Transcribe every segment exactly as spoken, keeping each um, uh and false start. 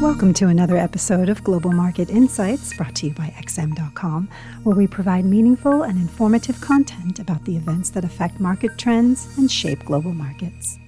Welcome to another episode of Global Market Insights, brought to you by X M dot com, where we provide meaningful and informative content about the events that affect market trends and shape global markets.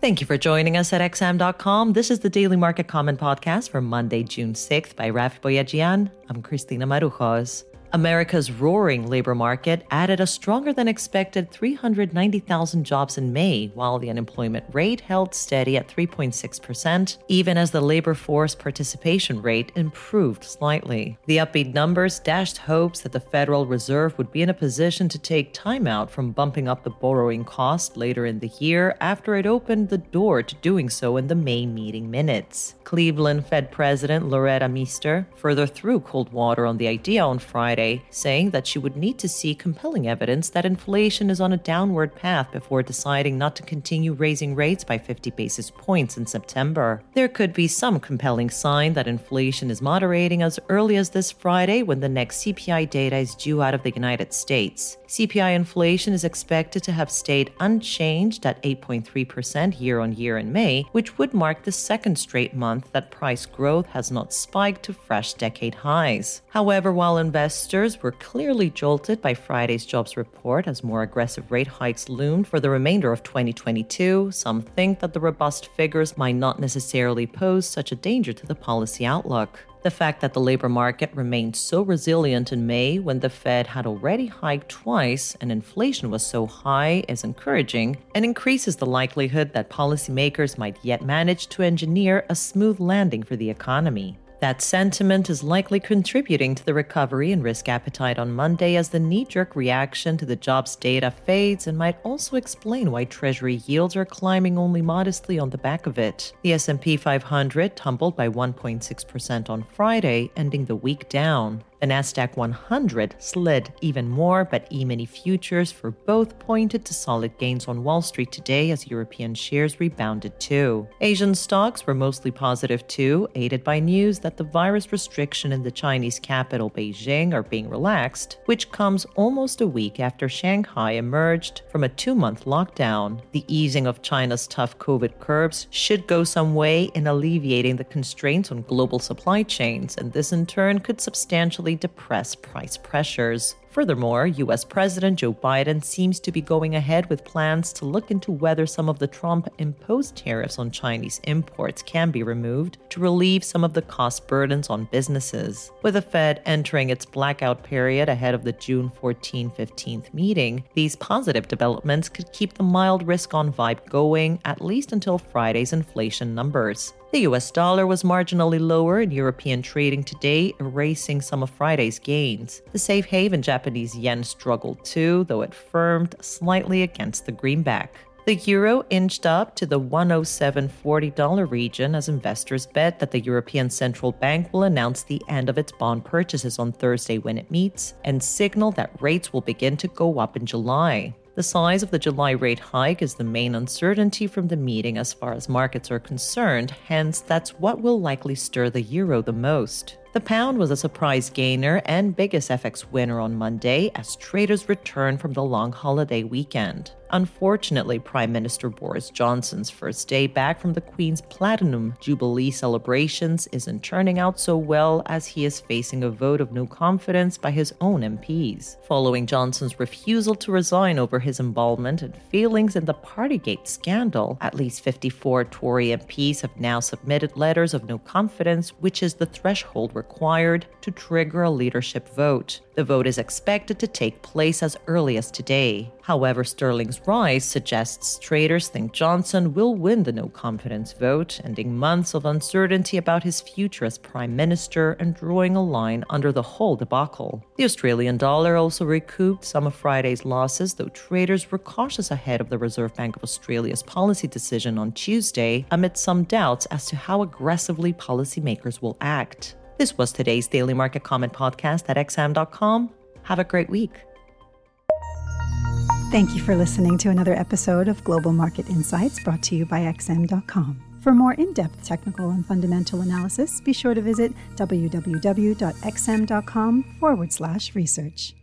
Thank you for joining us at X M dot com. This is the Daily Market Comment Podcast for Monday, June sixth by Raf Boyajian. I'm Cristina Marujos. America's roaring labor market added a stronger-than-expected three hundred ninety thousand jobs in May, while the unemployment rate held steady at three point six percent, even as the labor force participation rate improved slightly. The upbeat numbers dashed hopes that the Federal Reserve would be in a position to take time out from bumping up the borrowing cost later in the year after it opened the door to doing so in the May meeting minutes. Cleveland Fed President Loretta Mester further threw cold water on the idea on Friday, saying that she would need to see compelling evidence that inflation is on a downward path before deciding not to continue raising rates by fifty basis points in September. There could be some compelling sign that inflation is moderating as early as this Friday, when the next C P I data is due out of the United States. C P I inflation is expected to have stayed unchanged at eight point three percent year-on-year in May, which would mark the second straight month that price growth has not spiked to fresh decade highs. However, while investors were clearly jolted by Friday's jobs report as more aggressive rate hikes loomed for the remainder of twenty twenty-two, some think that the robust figures might not necessarily pose such a danger to the policy outlook. The fact that the labor market remained so resilient in May, when the Fed had already hiked twice and inflation was so high, is encouraging and increases the likelihood that policymakers might yet manage to engineer a smooth landing for the economy. That sentiment is likely contributing to the recovery in risk appetite on Monday, as the knee-jerk reaction to the jobs data fades, and might also explain why Treasury yields are climbing only modestly on the back of it. The S and P five hundred tumbled by one point six percent on Friday, ending the week down. The Nasdaq one hundred slid even more, but E-mini futures for both pointed to solid gains on Wall Street today as European shares rebounded too. Asian stocks were mostly positive too, aided by news that the virus restriction in the Chinese capital Beijing are being relaxed, which comes almost a week after Shanghai emerged from a two-month lockdown. The easing of China's tough COVID curbs should go some way in alleviating the constraints on global supply chains, and this in turn could substantially depress price pressures. Furthermore, U S President Joe Biden seems to be going ahead with plans to look into whether some of the Trump-imposed tariffs on Chinese imports can be removed to relieve some of the cost burdens on businesses. With the Fed entering its blackout period ahead of the June fourteenth to fifteenth meeting, these positive developments could keep the mild risk-on vibe going, at least until Friday's inflation numbers. The U S dollar was marginally lower in European trading today, erasing some of Friday's gains. The safe haven Japanese yen struggled too, though it firmed slightly against the greenback. The euro inched up to the one oh seven forty region as investors bet that the European Central Bank will announce the end of its bond purchases on Thursday when it meets, and signal that rates will begin to go up in July. The size of the July rate hike is the main uncertainty from the meeting as far as markets are concerned, hence that's what will likely stir the euro the most. The pound was a surprise gainer and biggest F X winner on Monday as traders returned from the long holiday weekend. Unfortunately, Prime Minister Boris Johnson's first day back from the Queen's Platinum Jubilee celebrations isn't turning out so well, as he is facing a vote of no confidence by his own M Ps, following Johnson's refusal to resign over his involvement and feelings in the Partygate scandal. At least fifty-four Tory M Ps have now submitted letters of no confidence, which is the threshold required to trigger a leadership vote. The vote is expected to take place as early as today. However, sterling's rise suggests traders think Johnson will win the no-confidence vote, ending months of uncertainty about his future as prime minister and drawing a line under the whole debacle. The Australian dollar also recouped some of Friday's losses, though traders were cautious ahead of the Reserve Bank of Australia's policy decision on Tuesday, amid some doubts as to how aggressively policymakers will act. This was today's Daily Market Comment Podcast at X M dot com. Have a great week. Thank you for listening to another episode of Global Market Insights, brought to you by X M dot com. For more in-depth technical and fundamental analysis, be sure to visit w w w dot x m dot com forward slash research.